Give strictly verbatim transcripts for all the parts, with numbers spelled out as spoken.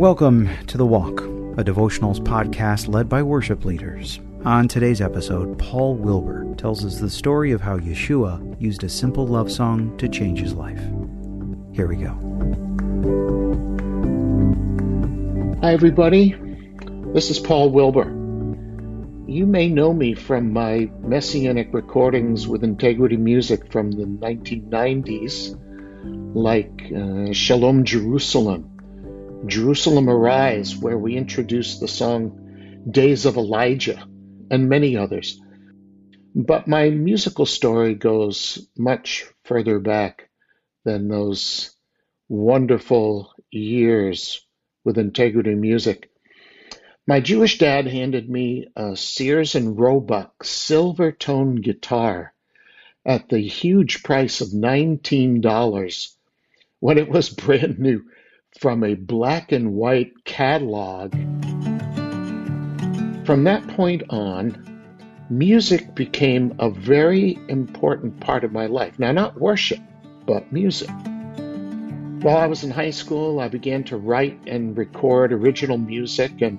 Welcome to The Walk, a devotionals podcast led by worship leaders. On today's episode, Paul Wilbur tells us the story of how Yeshua used a simple love song to change his life. Here we go. Hi, everybody. This is Paul Wilbur. You may know me from my messianic recordings with Integrity Music from the nineteen nineties, like uh, Shalom Jerusalem, Jerusalem Arise, where we introduced the song Days of Elijah, and many others. But my musical story goes much further back than those wonderful years with Integrity Music. My Jewish dad handed me a Sears and Roebuck silver tone guitar at the huge price of nineteen dollars when it was brand new from a black and white catalog. From that point on, music became a very important part of my life. Now, not worship, but music. While I was in high school, I began to write and record original music and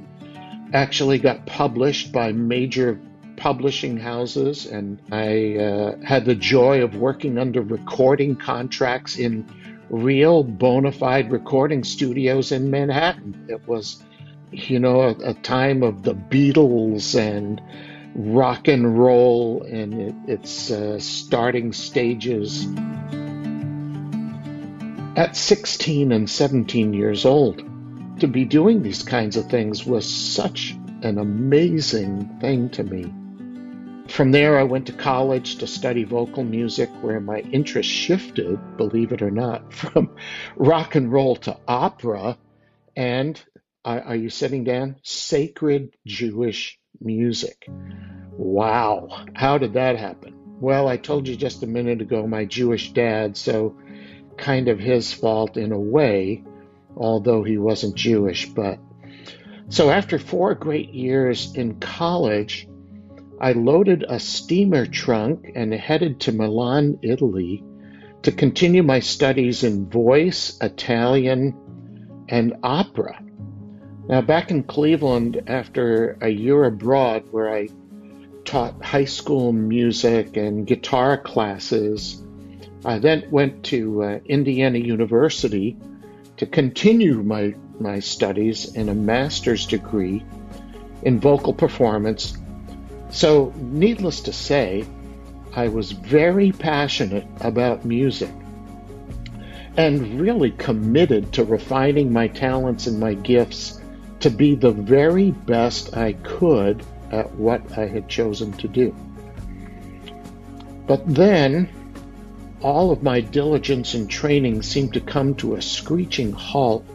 actually got published by major publishing houses, and I uh, had the joy of working under recording contracts in real bona fide recording studios in Manhattan. It was, you know, a, a time of the Beatles and rock and roll and it, its uh, starting stages. At sixteen and seventeen years old, to be doing these kinds of things was such an amazing thing to me. From there, I went to college to study vocal music, where my interest shifted, believe it or not, from rock and roll to opera and, are, are you sitting down? Sacred Jewish music. Wow, how did that happen? Well, I told you just a minute ago, my Jewish dad, so kind of his fault in a way, although he wasn't Jewish. But so after four great years in college, I loaded a steamer trunk and headed to Milan, Italy, to continue my studies in voice, Italian, and opera. Now, back in Cleveland, after a year abroad where I taught high school music and guitar classes, I then went to uh, Indiana University to continue my, my studies in a master's degree in vocal performance. So, needless to say, I was very passionate about music and really committed to refining my talents and my gifts to be the very best I could at what I had chosen to do. But then, all of my diligence and training seemed to come to a screeching halt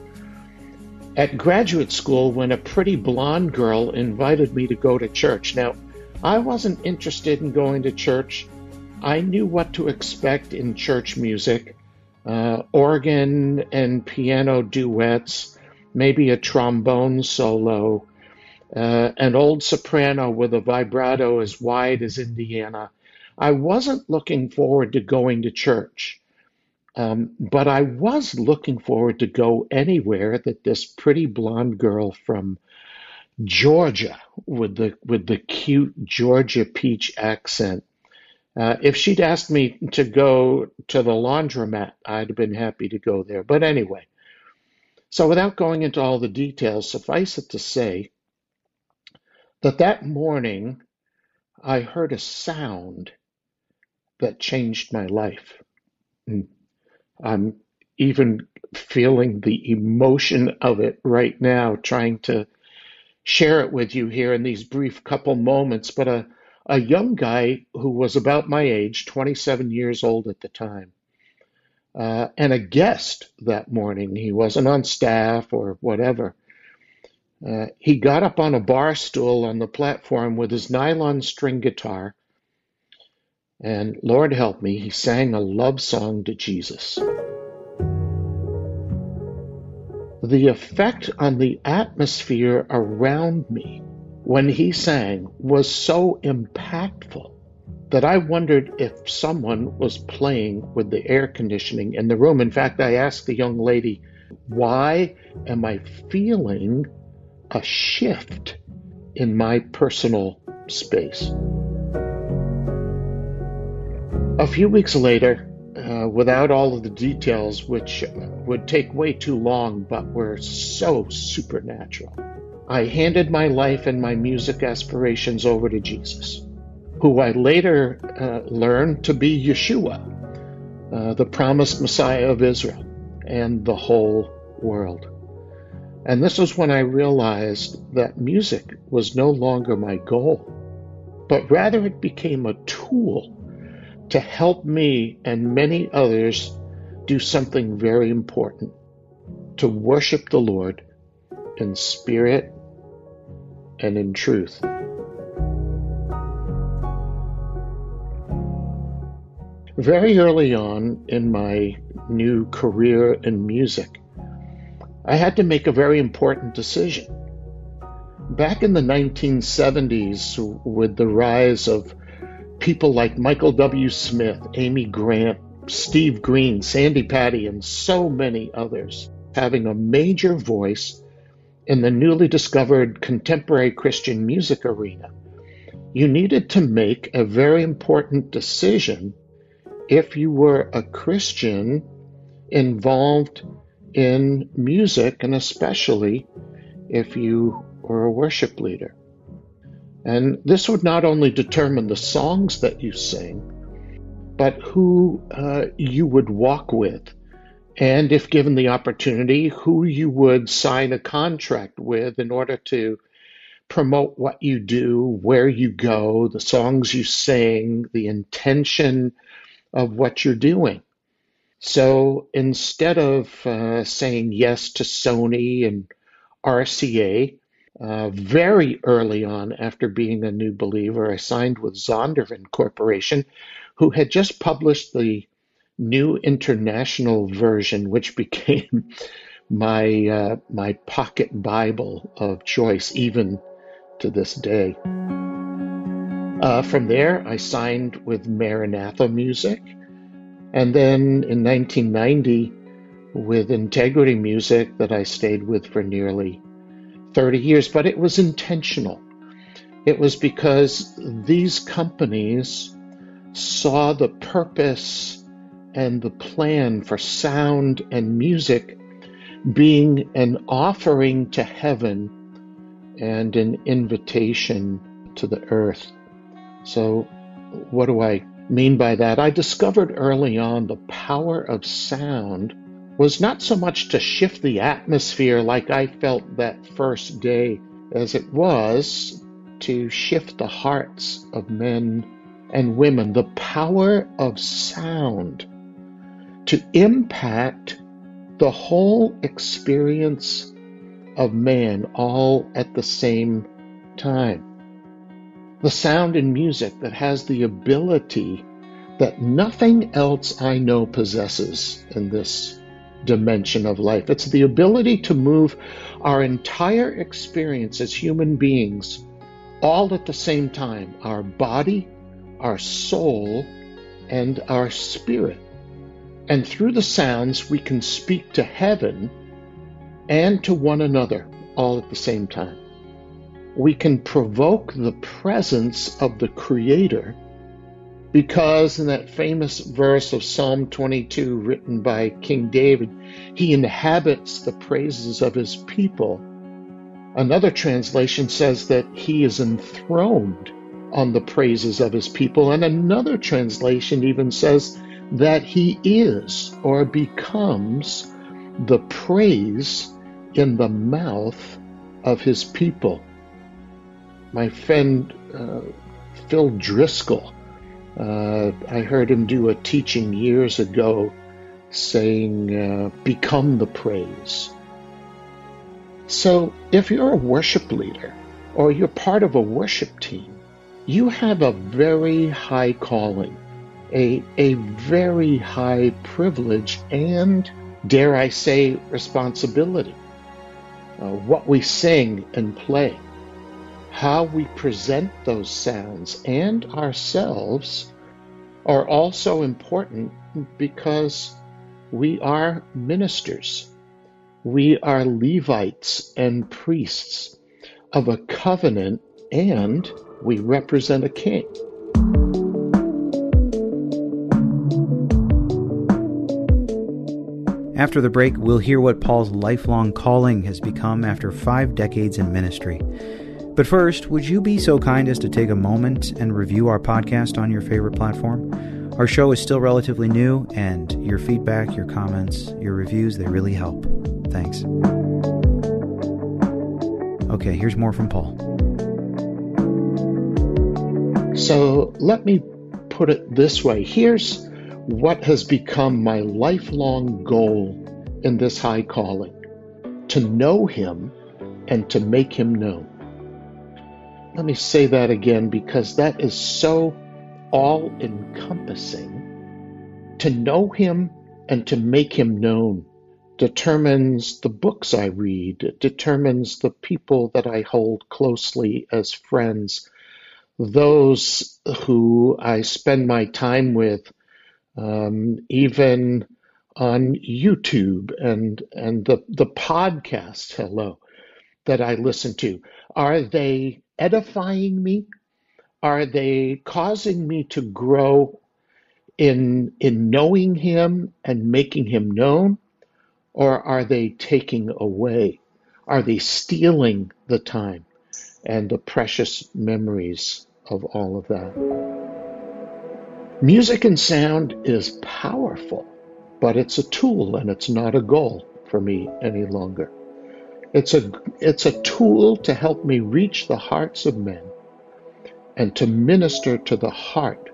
at graduate school when a pretty blonde girl invited me to go to church. Now, I wasn't interested in going to church. I knew what to expect in church music, uh, organ and piano duets, maybe a trombone solo, uh, an old soprano with a vibrato as wide as Indiana. I wasn't looking forward to going to church, um, but I was looking forward to go anywhere that this pretty blonde girl from Georgia, with the with the cute Georgia peach accent, uh, if she'd asked me to go to the laundromat, I'd have been happy to go there. But anyway, so without going into all the details, suffice it to say that that morning I heard a sound that changed my life. I'm even feeling the emotion of it right now, trying to share it with you here in these brief couple moments. But a, a young guy who was about my age, twenty-seven years old at the time, uh, and a guest that morning, he wasn't on staff or whatever, uh, he got up on a bar stool on the platform with his nylon string guitar, and Lord help me, he sang a love song to Jesus. The effect on the atmosphere around me when he sang was so impactful that I wondered if someone was playing with the air conditioning in the room. In fact, I asked the young lady Why am I feeling a shift in my personal space? A few weeks later, uh, without all of the details, which would take way too long, but were so supernatural, I handed my life and my music aspirations over to Jesus, who I later uh, learned to be Yeshua, uh, the promised Messiah of Israel and the whole world. And this was when I realized that music was no longer my goal, but rather it became a tool to help me and many others do something very important: to worship the Lord in spirit and in truth. Very early on in my new career in music, I had to make a very important decision. Back in the nineteen seventies, with the rise of people like Michael W. Smith, Amy Grant, Steve Green, Sandy Patty, and so many others having a major voice in the newly discovered contemporary Christian music arena, you needed to make a very important decision if you were a Christian involved in music, and especially if you were a worship leader. And this would not only determine the songs that you sing, but who uh, you would walk with, and if given the opportunity, who you would sign a contract with in order to promote what you do, where you go, the songs you sing, the intention of what you're doing. So instead of uh, saying yes to Sony and R C A, uh, very early on after being a new believer, I signed with Zondervan Corporation, who had just published the New International Version, which became my uh, my pocket Bible of choice even to this day. Uh, from there, I signed with Maranatha Music, and then in nineteen ninety with Integrity Music, that I stayed with for nearly thirty years. But it was intentional. It was because these companies saw the purpose and the plan for sound and music being an offering to heaven and an invitation to the earth. So what do I mean by that? I discovered early on the power of sound was not so much to shift the atmosphere like I felt that first day, as it was to shift the hearts of men and women. The power of sound to impact the whole experience of man all at the same time. The sound in music that has the ability that nothing else I know possesses in this dimension of life. It's the ability to move our entire experience as human beings all at the same time: our body, our soul, and our spirit. And through the sounds, we can speak to heaven and to one another all at the same time. We can provoke the presence of the Creator, because in that famous verse of Psalm twenty-two written by King David, he inhabits the praises of his people. Another translation says that he is enthroned on the praises of his people, and another translation even says that he is or becomes the praise in the mouth of his people. My friend uh, Phil Driscoll, uh, I heard him do a teaching years ago saying, uh, become the praise. So if you're a worship leader or you're part of a worship team, you have a very high calling, a, a very high privilege, and dare I say, responsibility. Uh, what we sing and play, how we present those sounds and ourselves are also important, because we are ministers. we are Levites and priests of a covenant, and we represent a king. After the break, we'll hear what Paul's lifelong calling has become after five decades in ministry. But first, would you be so kind as to take a moment and review our podcast on your favorite platform? Our show is still relatively new, and your feedback, your comments, your reviews, they really help. Thanks. Okay, here's more from Paul. So let me put it this way. Here's what has become my lifelong goal in this high calling: to know him and to make him known. Let me say that again, because that is so all-encompassing. To know him and to make him known determines the books I read. It determines the people that I hold closely as friends, those who I spend my time with, um, even on YouTube and and the, the podcasts, hello, that I listen to. Are they edifying me? Are they causing me to grow in in knowing him and making him known? Or are they taking away? Are they stealing the time and the precious memories of all of that? Music and sound is powerful, but it's a tool and it's not a goal for me any longer. It's a, it's a tool to help me reach the hearts of men and to minister to the heart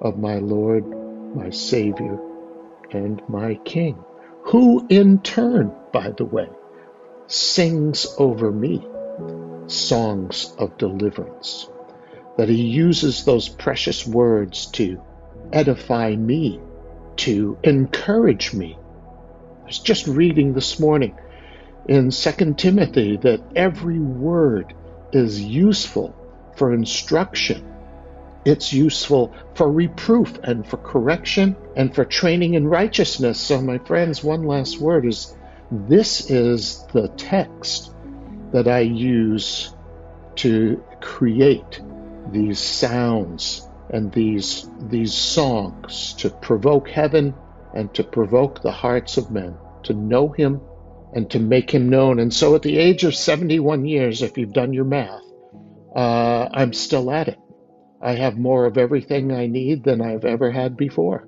of my Lord, my Savior, and my King, who in turn, by the way, sings over me songs of deliverance, that he uses those precious words to edify me, to encourage me. I was just reading this morning in Second Timothy that every word is useful for instruction. It's useful for reproof and for correction and for training in righteousness. So my friends, one last word is, this is the text that I use to create these sounds and these, these songs to provoke heaven and to provoke the hearts of men, to know him and to make him known. And so at the age of seventy-one years, if you've done your math, uh, I'm still at it. I have more of everything I need than I've ever had before.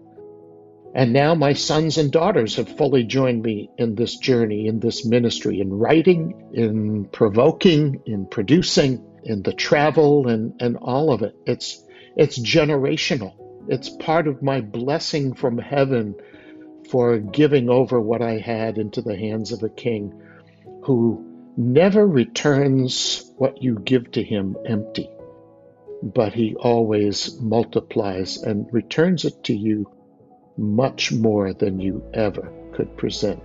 And now my sons and daughters have fully joined me in this journey, in this ministry, in writing, in provoking, in producing, in the travel, and, and all of it. It's, it's generational. It's part of my blessing from heaven for giving over what I had into the hands of a king who never returns what you give to him empty, but he always multiplies and returns it to you much more than you ever could present.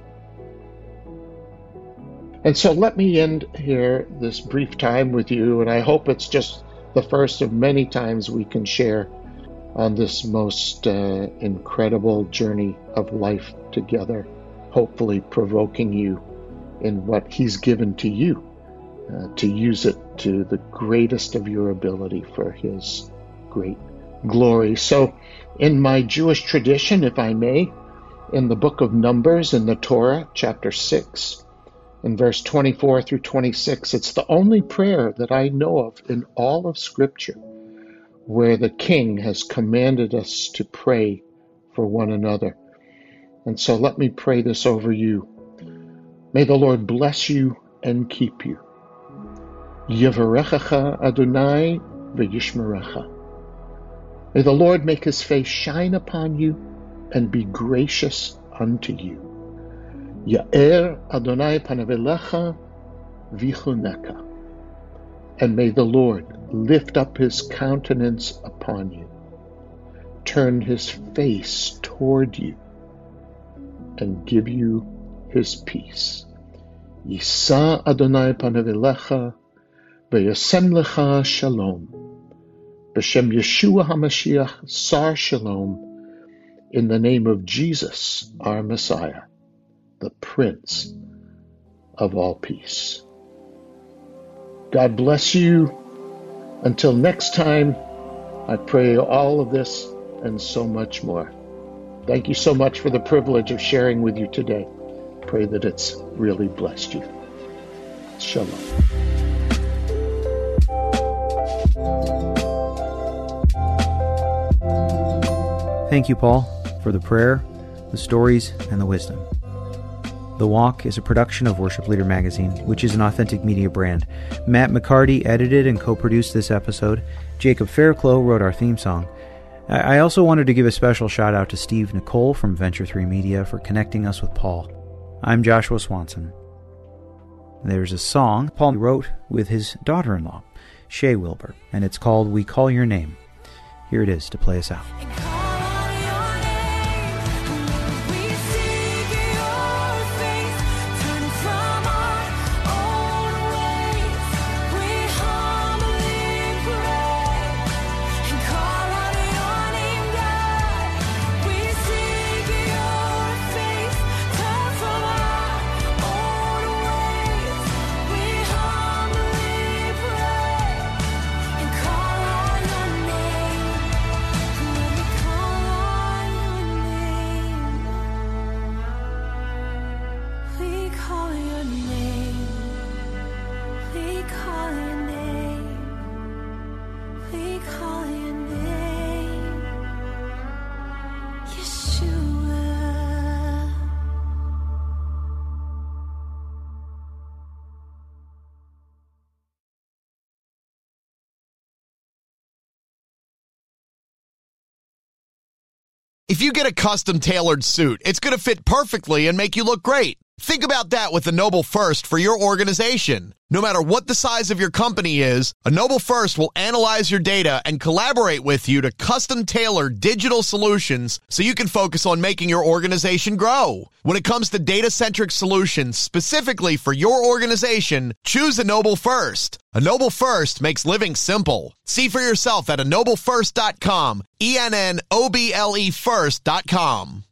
And so let me end here this brief time with you, and I hope it's just the first of many times we can share on this most uh, incredible journey of life together, hopefully provoking you in what he's given to you, uh, to use it to the greatest of your ability for his great glory. So in my Jewish tradition, if I may, in the book of Numbers, in the Torah, chapter six, in verse twenty-four through twenty-six, it's the only prayer that I know of in all of Scripture where the King has commanded us to pray for one another. And so let me pray this over you. May the Lord bless you and keep you. Yevarechecha Adonai v'yishmerecha. May the Lord make his face shine upon you and be gracious unto you. Ya'er Adonai panav elecha v'yichuneka. And may the Lord lift up his countenance upon you, turn his face toward you, and give you his peace. Yisa Adonai panav elecha v'yasem lecha shalom. B'Shem Yeshua HaMashiach, Sar Shalom, in the name of Jesus, our Messiah, the Prince of all peace. God bless you. Until next time, I pray all of this and so much more. Thank you so much for the privilege of sharing with you today. Pray that it's really blessed you. Shalom. Thank you, Paul, for the prayer, the stories, and the wisdom. The Walk is a production of Worship Leader Magazine, which is an Authentic Media brand. Matt McCartie edited and co-produced this episode. Jacob Fairclough wrote our theme song. I also wanted to give a special shout-out to Steve Nicole from Venture three Media for connecting us with Paul. I'm Joshua Swanson. There's a song Paul wrote with his daughter-in-law, Shea Wilbur, and it's called We Call Your Name. Here it is to play us out. If you get a custom tailored suit, it's going to fit perfectly and make you look great. Think about that with Ennoble First for your organization. No matter what the size of your company is, Ennoble First will analyze your data and collaborate with you to custom tailor digital solutions so you can focus on making your organization grow. When it comes to data-centric solutions specifically for your organization, choose Ennoble First. Ennoble First makes living simple. See for yourself at ennoble first dot com, E N N O B L E first dot com.